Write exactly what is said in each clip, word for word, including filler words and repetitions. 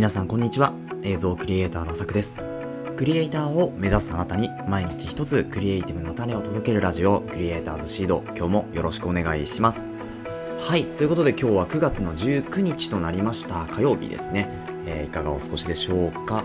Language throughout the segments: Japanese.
皆さんこんにちは。映像クリエイターのさくです。クリエイターを目指すあなたに毎日一つクリエイティブの種を届けるラジオ、クリエイターズシード、今日もよろしくお願いします。はい、ということで今日はくがつのじゅうくにちとなりました。火曜日ですね、えー、いかがお過ごしでしょうか。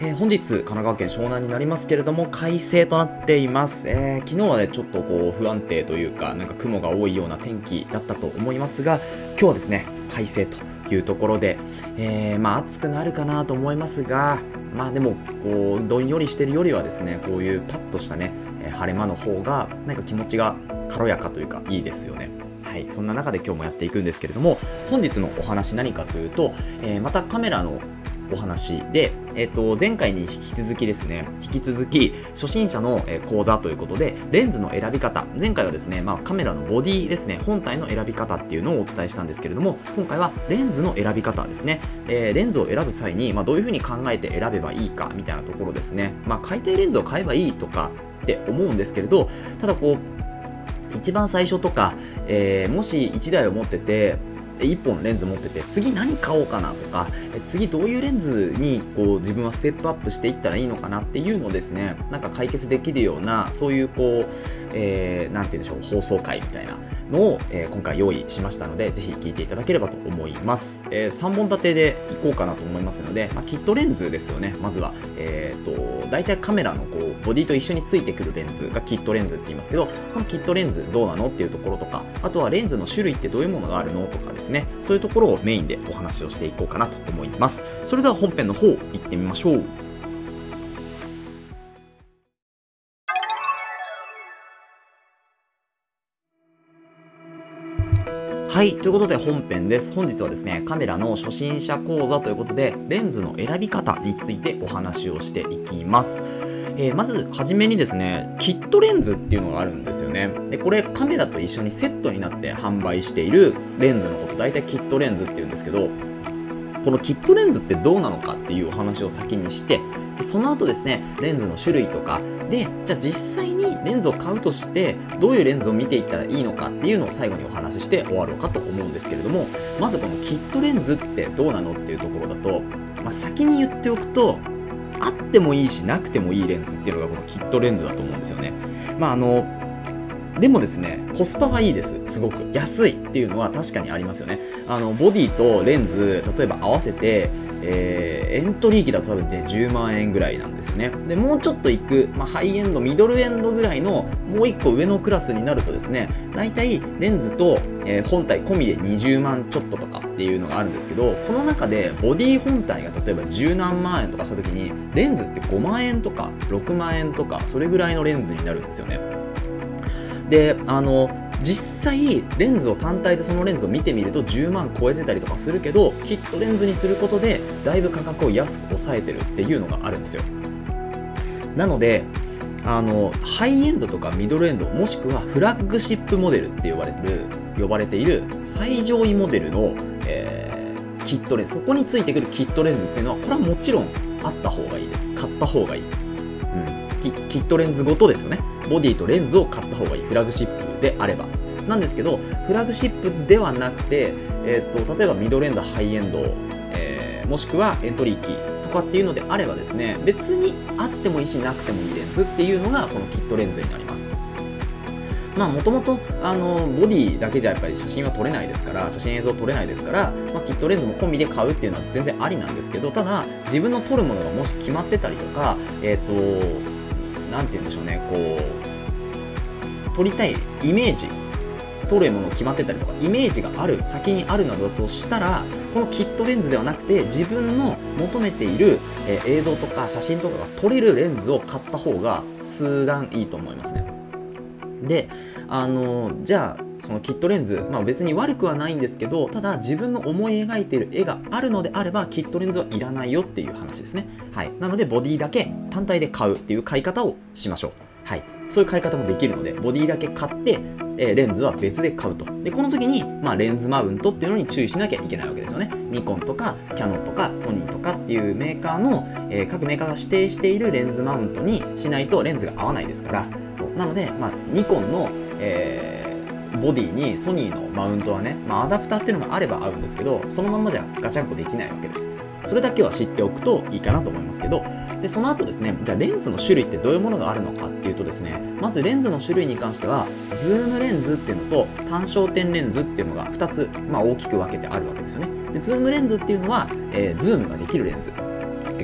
えー、本日神奈川県湘南になりますけれども快晴となっています。えー、昨日はねちょっとこう不安定というかなんか雲が多いような天気だったと思いますが、今日はですね快晴というところで、えー、まあ暑くなるかなと思いますが、まあでもこうどんよりしてるよりはですねこういうパッとしたね晴れ間の方がなんか気持ちが軽やかというかいいですよね。はい、そんな中で今日もやっていくんですけれども、本日のお話何かというと、えー、またカメラのお話で、えっと、前回に引き続きですね、引き続き初心者の講座ということでレンズの選び方、前回はですね、まあ、カメラのボディですね、本体の選び方っていうのをお伝えしたんですけれども、今回はレンズの選び方ですね、えー、レンズを選ぶ際に、まあ、どういうふうに考えて選べばいいかみたいなところですね。まあ、買いたいレンズを買えばいいとかって思うんですけれど、ただこう一番最初とか、えー、もしいちだいを持ってていっぽんレンズ持ってて次何買おうかなとか、次どういうレンズにこう自分はステップアップしていったらいいのかなっていうのをですねなんか解決できるようなそういうこう、えー、なんて言うんでしょう、放送回みたいなのを、えー、今回用意しましたのでぜひ聞いていただければと思います。えー、さんぼん立てでいこうかなと思いますので、まあ、キットレンズですよね。まずはえーと大体カメラのこうボディと一緒についてくるレンズがキットレンズって言いますけど、このキットレンズどうなのっていうところとか、あとはレンズの種類ってどういうものがあるのとかですね、そういうところをメインでお話をしていこうかなと思います。それでは本編の方行ってみましょう。はい、ということで本編です。本日はですねカメラの初心者講座ということでレンズの選び方についてお話をしていきます。えー、まずはじめにですねキットレンズっていうのがあるんですよね。でこれカメラと一緒にセットになって販売しているレンズのこと大体キットレンズっていうんですけど、このキットレンズってどうなのかっていうお話を先にして、でその後ですねレンズの種類とかで、じゃあ実際にレンズを買うとしてどういうレンズを見ていったらいいのかっていうのを最後にお話しして終わろうかと思うんですけれども、まずこのキットレンズってどうなのっていうところだと、まあ、先に言っておくとあってもいいしなくてもいいレンズっていうのがこのキットレンズだと思うんですよね。まああのでもですねコスパはいいです。すごく安いっていうのは確かにありますよね。あのボディとレンズ例えば合わせて、えー、エントリー機だと多分ねじゅうまんえんぐらいなんですよね。でもうちょっといく、まあ、ハイエンドミドルエンドぐらいのもういっこ上のクラスになるとですねだいたいレンズと、えー、本体込みでにじゅうまんちょっととかっていうのがあるんですけど、この中でボディ本体が例えばじゅうなんまんえんとかした時にレンズってごまんえんとかろくまんえんとかそれぐらいのレンズになるんですよね。であの実際レンズを単体でそのレンズを見てみるとじゅうまん超えてたりとかするけど、キットレンズにすることでだいぶ価格を安く抑えてるっていうのがあるんですよ。なのであのハイエンドとかミドルエンドもしくはフラッグシップモデルって呼ばれる呼ばれている最上位モデルの、えー、キットレンズ、そこについてくるキットレンズっていうのはこれはもちろんあった方がいいです。買った方がいい、うん、キ, キットレンズごとですよね。ボディとレンズを買った方がいい、フラグシップであればなんですけど、フラグシップではなくて、えー、と例えばミドルエンド、ハイエンド、えー、もしくはエントリー機とかっていうのであればですね別にあってもいいしなくてもいいレンズっていうのがこのキットレンズになります。まあもともとあのボディだけじゃやっぱり写真は撮れないですから、写真映像撮れないですから、まあ、キットレンズも込みで買うっていうのは全然ありなんですけど、ただ自分の撮るものがもし決まってたりとか、えっ、ー、となんて言うんでしょうね、こう撮りたいイメージ、撮るもの決まってたりとかイメージがある先にあるのだとしたら、このキットレンズではなくて自分の求めている、えー、映像とか写真とかが撮れるレンズを買った方が数段いいと思いますね。であのじゃあそのキットレンズ、まあ、別に悪くはないんですけど、ただ自分の思い描いている絵があるのであればキットレンズはいらないよっていう話ですね。はい、なのでボディだけ単体で買うっていう買い方をしましょう。はい、そういう買い方もできるのでボディだけ買って、えー、レンズは別で買うと。でこの時に、まあ、レンズマウントっていうのに注意しなきゃいけないわけですよね。ニコンとかキヤノンとかソニーとかっていうメーカーの、えー、各メーカーが指定しているレンズマウントにしないとレンズが合わないですから、そうなので、まあ、ニコンの、えーボディにソニーのマウントはね、まあ、アダプターっていうのがあれば合うんですけど、そのまんまじゃガチャンコできないわけです。それだけは知っておくといいかなと思いますけど、でその後ですね、じゃあレンズの種類ってどういうものがあるのかっていうとですね、まずレンズの種類に関してはズームレンズっていうのと単焦点レンズっていうのがふたつ、まあ、大きく分けてあるわけですよね。でズームレンズっていうのは、えー、ズームができるレンズ、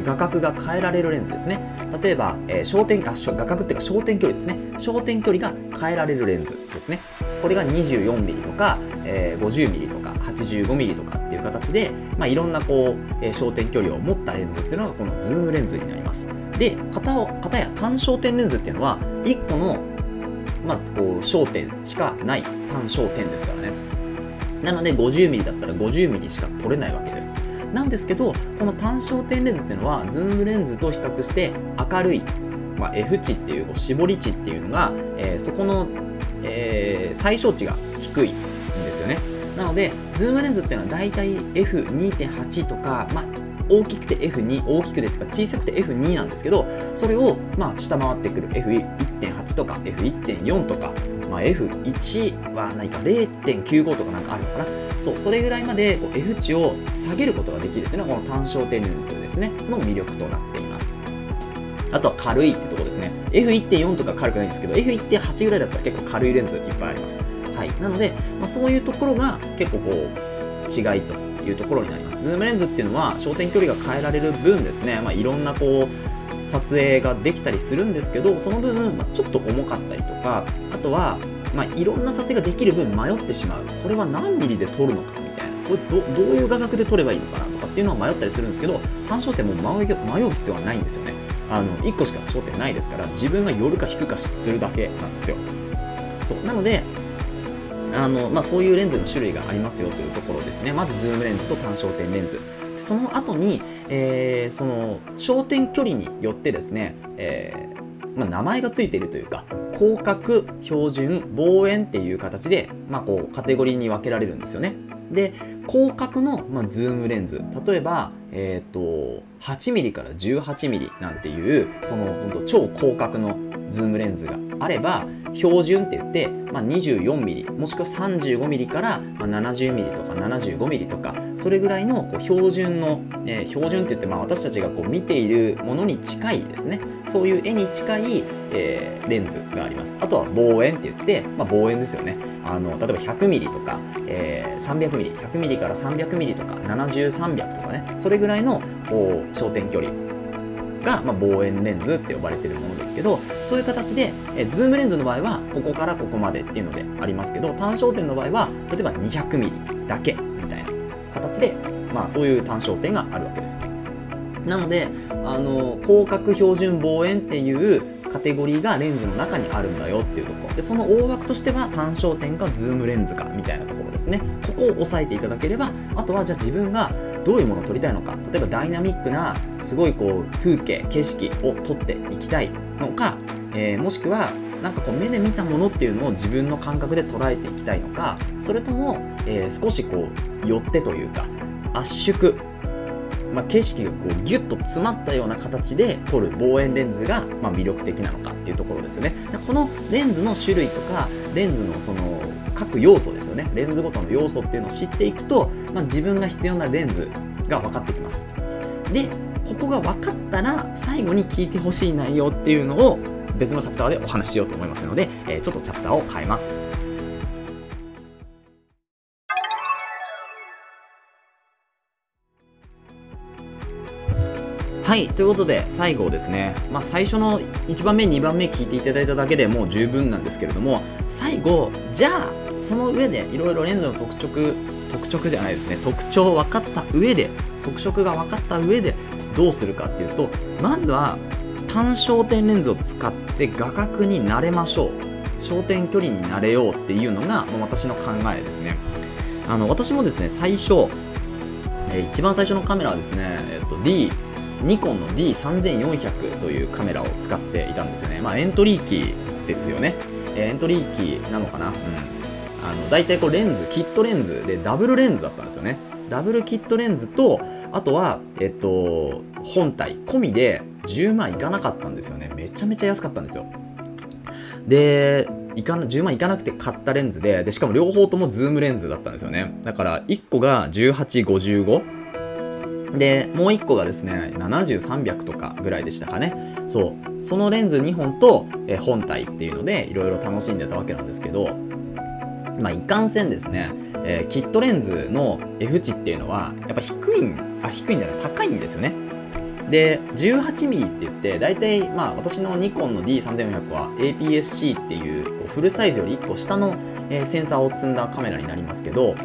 画角が変えられるレンズですね。例えば、えー、焦点あ画角っていうか焦点距離ですね。焦点距離が変えられるレンズですね。これが にじゅうよんミリ とか、えー、ごじゅうミリ とか はちじゅうごミリ とかっていう形で、まあ、いろんなこう、えー、焦点距離を持ったレンズっていうのがこのズームレンズになります。で、片を片や単焦点レンズっていうのはいっこの、まあ、こう焦点しかない単焦点ですからね。なので ごじゅうミリ だったら ごじゅうミリ しか撮れないわけです。なんですけど、この単焦点レンズっていうのはズームレンズと比較して明るい、まあ、F 値っていう絞り値っていうのが、えー、そこの、えー、最小値が低いんですよね。なのでズームレンズっていうのはだいたい エフにてんはち とか、まあ、大きくて エフに 大きくてとか小さくて エフに なんですけど、それをまあ下回ってくる エフいってんはち とか エフいってんよん とか、まあ、エフいち はないか れいてんきゅうご とかなんかあるのかな。そう、それぐらいまでこう F 値を下げることができるというのがこの単焦点レンズですねの魅力となっています。あとは軽いってところですね。 エフいってんよん とか軽くないんですけど エフいってんはち ぐらいだったら結構軽いレンズいっぱいあります。はい、なので、まあ、そういうところが結構こう違いというところになります。ズームレンズっていうのは焦点距離が変えられる分ですね、まあ、いろんなこう撮影ができたりするんですけど、その分、まあ、ちょっと重かったりとか、あとはまあ、いろんな撮影ができる分迷ってしまう。これは何ミリで撮るのかみたいな、これ ど, どういう画角で撮ればいいのかなとかっていうのは迷ったりするんですけど、単焦点も迷う必要はないんですよね。あのいっこしか焦点ないですから、自分が寄るか引くかするだけなんですよ。そうなのであの、まあ、そういうレンズの種類がありますよというところですね。まずズームレンズと単焦点レンズ、その後に、えー、その焦点距離によってですね、えーまあ、名前がついているというか、広角、標準、望遠っていう形で、まあ、こうカテゴリーに分けられるんですよね。で、広角の、まあ、ズームレンズ、例えば、えー、と はちミリ から じゅうはちミリ なんていうその本当超広角のズームレンズがあれば、標準って言って、まあ、にじゅうよんミリ もしくは さんじゅうごミリ から、まあ、ななじゅうミリ とか ななじゅうごミリ とか、それぐらいのこう標準の、えー、標準って言って、まあ、私たちがこう見ているものに近いですね、そういう絵に近い、えー、レンズがあります。あとは望遠って言って、まあ、望遠ですよね。あの例えば ひゃくミリ とか、えー、さんびゃくミリ、ひゃくミリ から さんびゃくミリ とかななじゅう、さんびゃくとかね、それぐらいのこう焦点距離が、まあ、望遠レンズって呼ばれているものですけど、そういう形でえズームレンズの場合はここからここまでっていうのでありますけど、単焦点の場合は例えば にひゃくミリ だけみたいな形で、まあ、そういう単焦点があるわけです。なのであの広角、標準、望遠っていうカテゴリーがレンズの中にあるんだよっていうところで、その大枠としては単焦点かズームレンズかみたいなところですね。ここを押さえていただければ、あとはじゃあ自分がどういうものを撮りたいのか、例えばダイナミックなすごいこう風景、景色を撮っていきたいのか、えー、もしくはなんかこう目で見たものっていうのを自分の感覚で捉えていきたいのか、それとも、えー、少しこう寄ってというか圧縮、まあ、景色がこうギュッと詰まったような形で撮る望遠レンズが、まあ、魅力的なのかっていうところですよね。このレンズの種類とかレンズのその各要素ですよね、レンズごとの要素っていうのを知っていくと、まあ、自分が必要なレンズが分かってきます。で、ここが分かったら最後に聞いてほしい内容っていうのを別のチャプターでお話ししようと思いますので、えー、ちょっとチャプターを変えます。はい、ということで最後ですね、まあ、最初のいちばんめ、にばんめ聞いていただいただけでもう十分なんですけれども、最後、じゃあその上でいろいろレンズの特色、特色じゃないですね、特徴分かった上で、特色が分かった上でどうするかっていうと、まずは単焦点レンズを使って画角に慣れましょう、焦点距離に慣れようっていうのがもう私の考えですね。あの私もですね、最初一番最初のカメラはですね、えっと、D、ニコンの ディーさんぜんよんひゃく というカメラを使っていたんですよね。まあ、エントリー機ですよね。エントリー機なのかな、うん、あの大体こうレンズ、キットレンズでダブルレンズだったんですよね。ダブルキットレンズと、あとは、えっと、本体込みでじゅうまんいかなかったんですよね。めちゃめちゃ安かったんですよ。でいかなじゅうまんいかなくて買ったレンズ で, でしかも両方ともズームレンズだったんですよね。だからいっこが じゅうはち、ごじゅうご、で、もういっこがですね、ななじゅう、さんびゃくとかぐらいでしたかね。そう。そのレンズにほんと、えー、本体っていうので、いろいろ楽しんでたわけなんですけど、まあ、いかんせんですね、えー、キットレンズの F 値っていうのは、やっぱ低いん、あ、低いんじゃない、高いんですよね。で、じゅうはちミリ って言って、だいたい、まあ、私のニコンの ディーさんぜんよんひゃく は エーピーエスシー っていう、こうフルサイズよりいっこ下の、えー、センサーを積んだカメラになりますけど、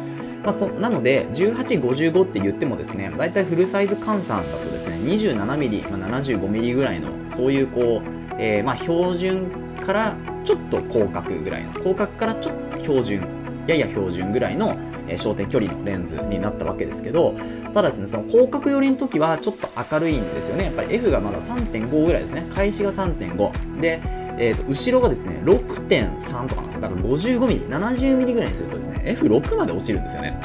まあ、そなのでじゅうはち、ごじゅうごって言ってもですね、だいたいフルサイズ換算だとですね にじゅうななミリ、まあ、ななじゅうごミリ ぐらいのそういうこう、えー、まあ標準からちょっと広角ぐらいの広角からちょっと標準やや標準ぐらいの、えー、焦点距離のレンズになったわけですけど、ただですね、その広角寄りの時はちょっと明るいんですよね。やっぱり F がまだ さんてんご ぐらいですね。開始が さんてんご で、えー、と後ろがですね ろくてんさん とかなんですよ。だから ごじゅうごミリ、ななじゅうミリ ぐらいにするとですね エフろく まで落ちるんですよね。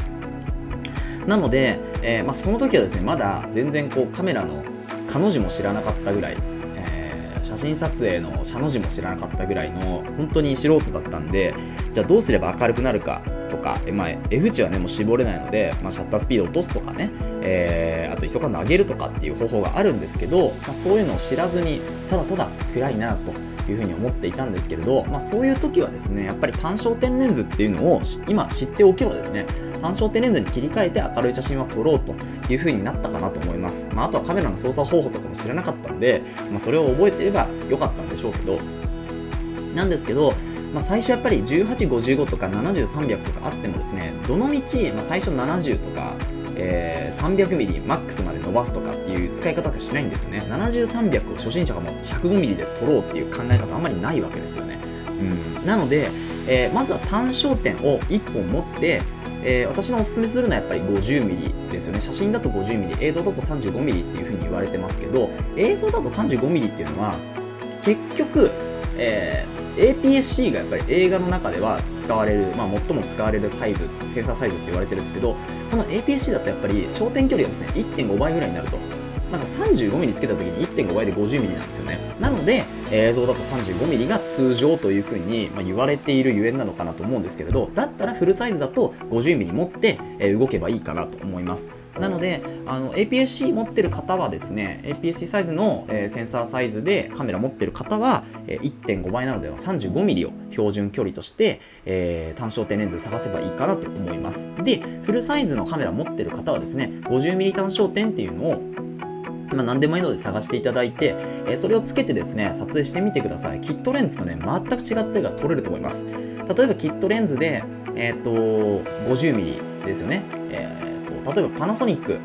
なので、えーまあ、その時はですねまだ全然こうカメラの彼女も知らなかったぐらい、えー、写真撮影の社の字も知らなかったぐらいの本当に素人だったんで、じゃあどうすれば明るくなるかとか、まあ、F 値はねもう絞れないので、まあ、シャッタースピード落とすとかね、えー、あとISO感度上げるとかっていう方法があるんですけど、まあ、そういうのを知らずにただただ暗いなというふうに思っていたんですけれど、まあ、そういう時はですねやっぱり単焦点レンズっていうのを今知っておけばですね単焦点レンズに切り替えて明るい写真は撮ろうというふうになったかなと思います。まあ、あとはカメラの操作方法とかも知らなかったんで、まあ、それを覚えてればよかったんでしょうけど、なんですけど、まあ、最初やっぱりじゅうはち、ごじゅうごとかななじゅう、さんびゃくとかあってもですねどの道、まあ、最初ななじゅうとか、えー、さんびゃくミリ マックスまで伸ばすとかっていう使い方がしないんですよね。ななじゅう、さんびゃくを初心者がもう ひゃくごミリ で撮ろうっていう考え方あんまりないわけですよね。うん、なので、えー、まずは単焦点をいっぽん持って、えー、私のおすすめするのはやっぱり ごじゅうミリ ですよね。写真だと ごじゅうミリ、映像だと さんじゅうごミリ っていうふうに言われてますけど、映像だと さんじゅうごミリ っていうのは結局、えーエーピーエスシー がやっぱり映画の中では使われる、まあ、最も使われるサイズ、センサーサイズって言われてるんですけど、この エーピーエスシー だとやっぱり焦点距離がですね いってんごばいぐらいになると、なんか さんじゅうごミリ つけた時に いってんごばいで ごじゅうミリ なんですよね。なので映像だと さんじゅうごミリ が通常というふうに言われているゆえんなのかなと思うんですけれど、だったらフルサイズだと ごじゅうミリ 持って動けばいいかなと思います。なのであの エーピーエスシー 持ってる方はですね エーピーエスシー サイズの、えー、センサーサイズでカメラ持ってる方は、えー、いってんごばいなので さんじゅうごミリ を標準距離として、えー、単焦点レンズ探せばいいかなと思います。でフルサイズのカメラ持ってる方はですね ごじゅうミリ 単焦点っていうのを、まあ、何でもいいので探していただいて、えー、それをつけてですね撮影してみてください。キットレンズとね全く違ってが撮れると思います。例えばキットレンズで、えー、と ごじゅうミリ ですよね、えー例えばパナソニック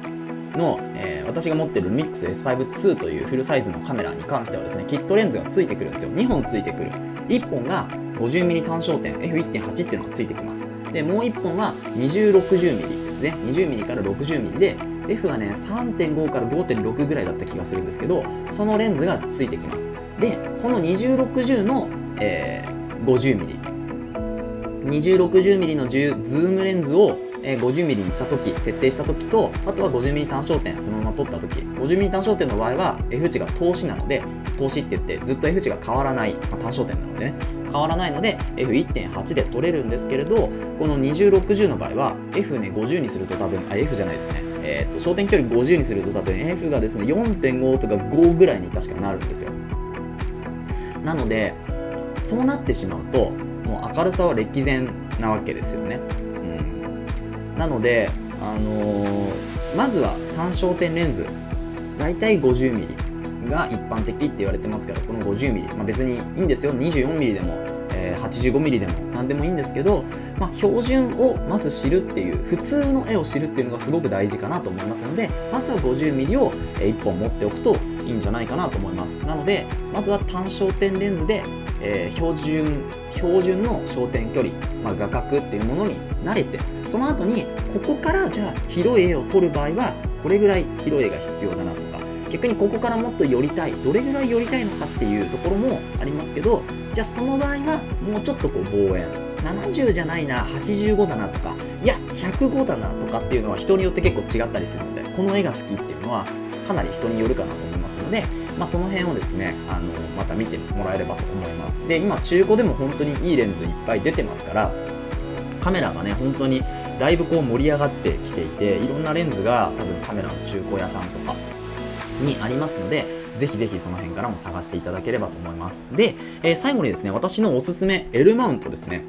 の、えー、私が持ってる Lumix エスファイブ ツー というフルサイズのカメラに関してはですねキットレンズがついてくるんですよ。にほんついてくる。いっぽんが ごじゅうミリ 単焦点 エフいってんはち っていうのがついてきます。でもういっぽんは にじゅう、ろくじゅうミリ ですね。 にじゅうミリ から ろくじゅうミリ で F はね さんてんご から ごてんろく ぐらいだった気がするんですけど、そのレンズがついてきます。でこのにじゅう、ろくじゅうの、えー、ごじゅうミリ にじゅう、ろくじゅうミリ のじゅうズームレンズを ごじゅうミリ にした時、設定した時と、あとは ごじゅうミリ 単焦点そのまま撮った時、 ごじゅうミリ 単焦点の場合は F 値が透視なので、透視って言ってずっと F 値が変わらない、まあ、単焦点なのでね変わらないので エフいってんはち で撮れるんですけれど、このにじゅう、ろくじゅうの場合は F ねごじゅうにすると多分あ F じゃないですね、えー、と焦点距離ごじゅうにすると多分 F がですね よんてんご とかごぐらいに確かなるんですよ。なのでそうなってしまうともう明るさは歴然なわけですよね。なので、あのー、まずは単焦点レンズだいたい ごじゅうミリ が一般的って言われてますから、この ごじゅうミリ、まあ、別にいいんですよ。 にじゅうよんミリ でも、えー、はちじゅうごミリ でも何でもいいんですけど、まあ、標準をまず知るっていう、普通の絵を知るっていうのがすごく大事かなと思いますので、まずは ごじゅうミリ をいっぽん持っておくといいんじゃないかなと思います。なのでまずは単焦点レンズで、えー、標準標準の焦点距離、まあ、画角っていうものに慣れて、その後にここからじゃあ広い絵を撮る場合はこれぐらい広い絵が必要だなとか、逆にここからもっと寄りたい、どれぐらい寄りたいのかっていうところもありますけど、じゃあその場合はもうちょっとこう望遠ななじゅうじゃないな、はちじゅうごだなとか、いやひゃくごだなとかっていうのは人によって結構違ったりするので、この絵が好きっていうのはかなり人によるかなと思いますので、まあ、その辺をですねあのまた見てもらえればと思います。で今中古でも本当にいいレンズいっぱい出てますから、カメラがね本当にだいぶこう盛り上がってきていて、いろんなレンズが多分カメラの中古屋さんとかにありますので、ぜひぜひその辺からも探していただければと思います。で、えー、最後にですね、私のおすすめ L マウントですね。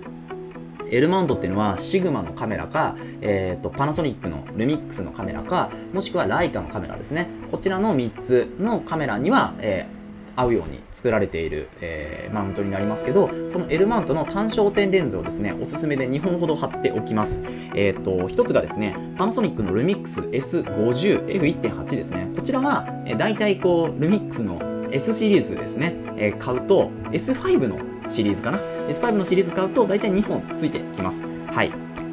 L マウントっていうのはシグマのカメラか、えー、とパナソニックのルミックスのカメラか、もしくはライカのカメラですね。こちらのみっつのカメラには、えー、合うように作られている、えー、マウントになりますけど、この L マウントの単焦点レンズをですね、おすすめでにほんほど貼っておきます。えー、とひとつがですね、パナソニックのルミックス エスごじゅう エフいってんはち ですね。こちらは、えー、大体こうルミックスの S シリーズですね、えー、買うと エスファイブ のシリーズかな、 エスファイブ のシリーズ買うと大体にほんついてきます。はい、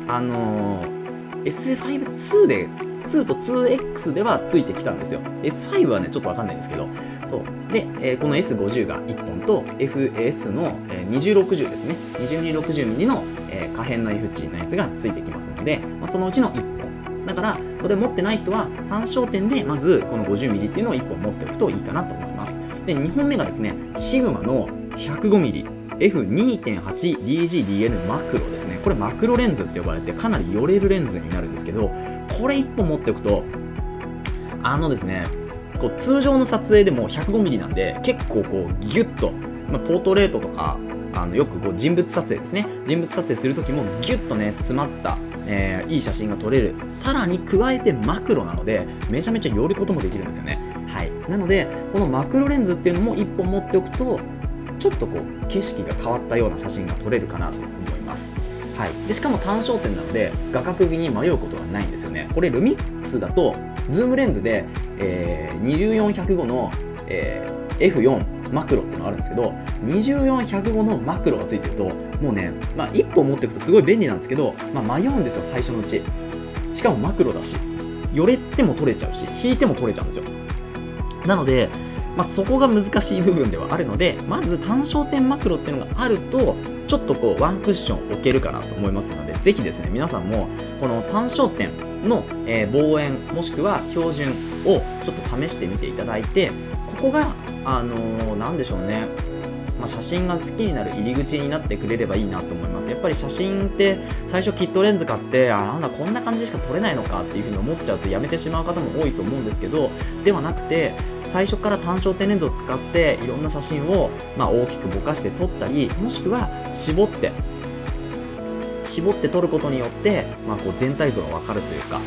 あのー、エスファイブツー でツーと ツーエックス ではついてきたんですよ。 エスファイブ はねちょっとわかんないんですけど、そうで、えー、この エスごじゅう がいっぽんと エフエス の、えー、にせんろくじゅうですね、 にせんにひゃくろくじゅうミリ の、えー、可変の F 値のやつがついてきますので、まあ、そのうちのいっぽんだから、それ持ってない人は単焦点でまずこの ごじゅうミリ っていうのをいっぽん持っておくといいかなと思います。で、にほんめがですね、シグマの ひゃくごミリエフにてんはち ディージーディーエヌ マクロですね。これマクロレンズって呼ばれて、かなり寄れるレンズになるんですけど、これいっぽん持っておくと、あのですね、こう通常の撮影でも ひゃくごミリ なんで、結構こうギュッと、まあ、ポートレートとか、あのよくこう人物撮影ですね、人物撮影する時もギュッとね詰まった、えー、いい写真が撮れる。さらに加えてマクロなので、めちゃめちゃ寄ることもできるんですよね。はい、なのでこのマクロレンズっていうのもいっぽん持っておくと、ちょっとこう景色が変わったような写真が撮れるかなと思います。はい、でしかも単焦点なので画角に迷うことがないんですよね。これルミックスだとズームレンズで、えー、にじゅうよん ひゃくごの、えー、エフよん マクロっていうのがあるんですけど、にじゅうよん ひゃくごのマクロがついてるともうね、まあ、いっぽん持っていくとすごい便利なんですけど、まあ、迷うんですよ最初のうち。しかもマクロだし、寄れても撮れちゃうし、引いても撮れちゃうんですよ。なのでまあそこが難しい部分ではあるので、まず単焦点マクロっていうのがあるとちょっとこうワンクッション置けるかなと思いますので、ぜひですね皆さんもこの単焦点の、えー、望遠もしくは標準をちょっと試してみていただいて、ここがあのー、なんでしょうね、まあ、写真が好きになる入り口になってくれればいいなと思います。やっぱり写真って最初キットレンズ買って、あなんだこんな感じしか撮れないのかっていうふうに思っちゃうとやめてしまう方も多いと思うんですけど、ではなくて最初から単焦点レンズを使っていろんな写真を、まあ、大きくぼかして撮ったり、もしくは絞って絞って撮ることによって、まあ、こう全体像が分かるというか、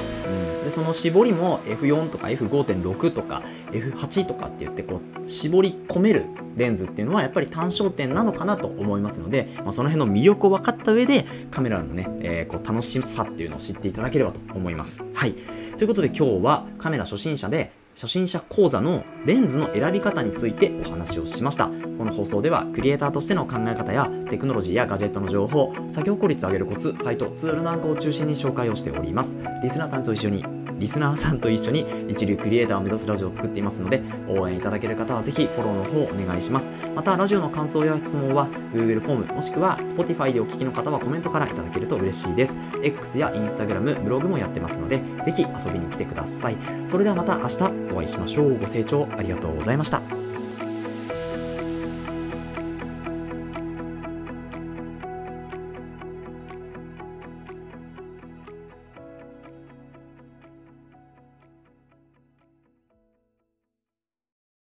うん、でその絞りも エフよん とか エフごてんろく とか エフはち とかって言ってこう絞り込めるレンズっていうのはやっぱり単焦点なのかなと思いますので、まあ、その辺の魅力を分かった上でカメラのね、えー、こう楽しさっていうのを知っていただければと思います。はい、ということで今日はカメラ初心者で初心者講座のレンズの選び方についてお話をしました。この放送ではクリエイターとしての考え方やテクノロジーやガジェットの情報、作業効率を上げるコツ、サイト、ツールなんかを中心に紹介をしております。リスナーさんと一緒にリスナーさんと一緒に一流クリエイターを目指すラジオを作っていますので、応援いただける方はぜひフォローの方お願いします。またラジオの感想や質問は Google フォームもしくは Spotify でお聞きの方はコメントからいただけると嬉しいです。エックス や インスタグラム、ブログもやってますので、ぜひ遊びに来てください。それではまた明日お会いしましょう。ご清聴ありがとうございました。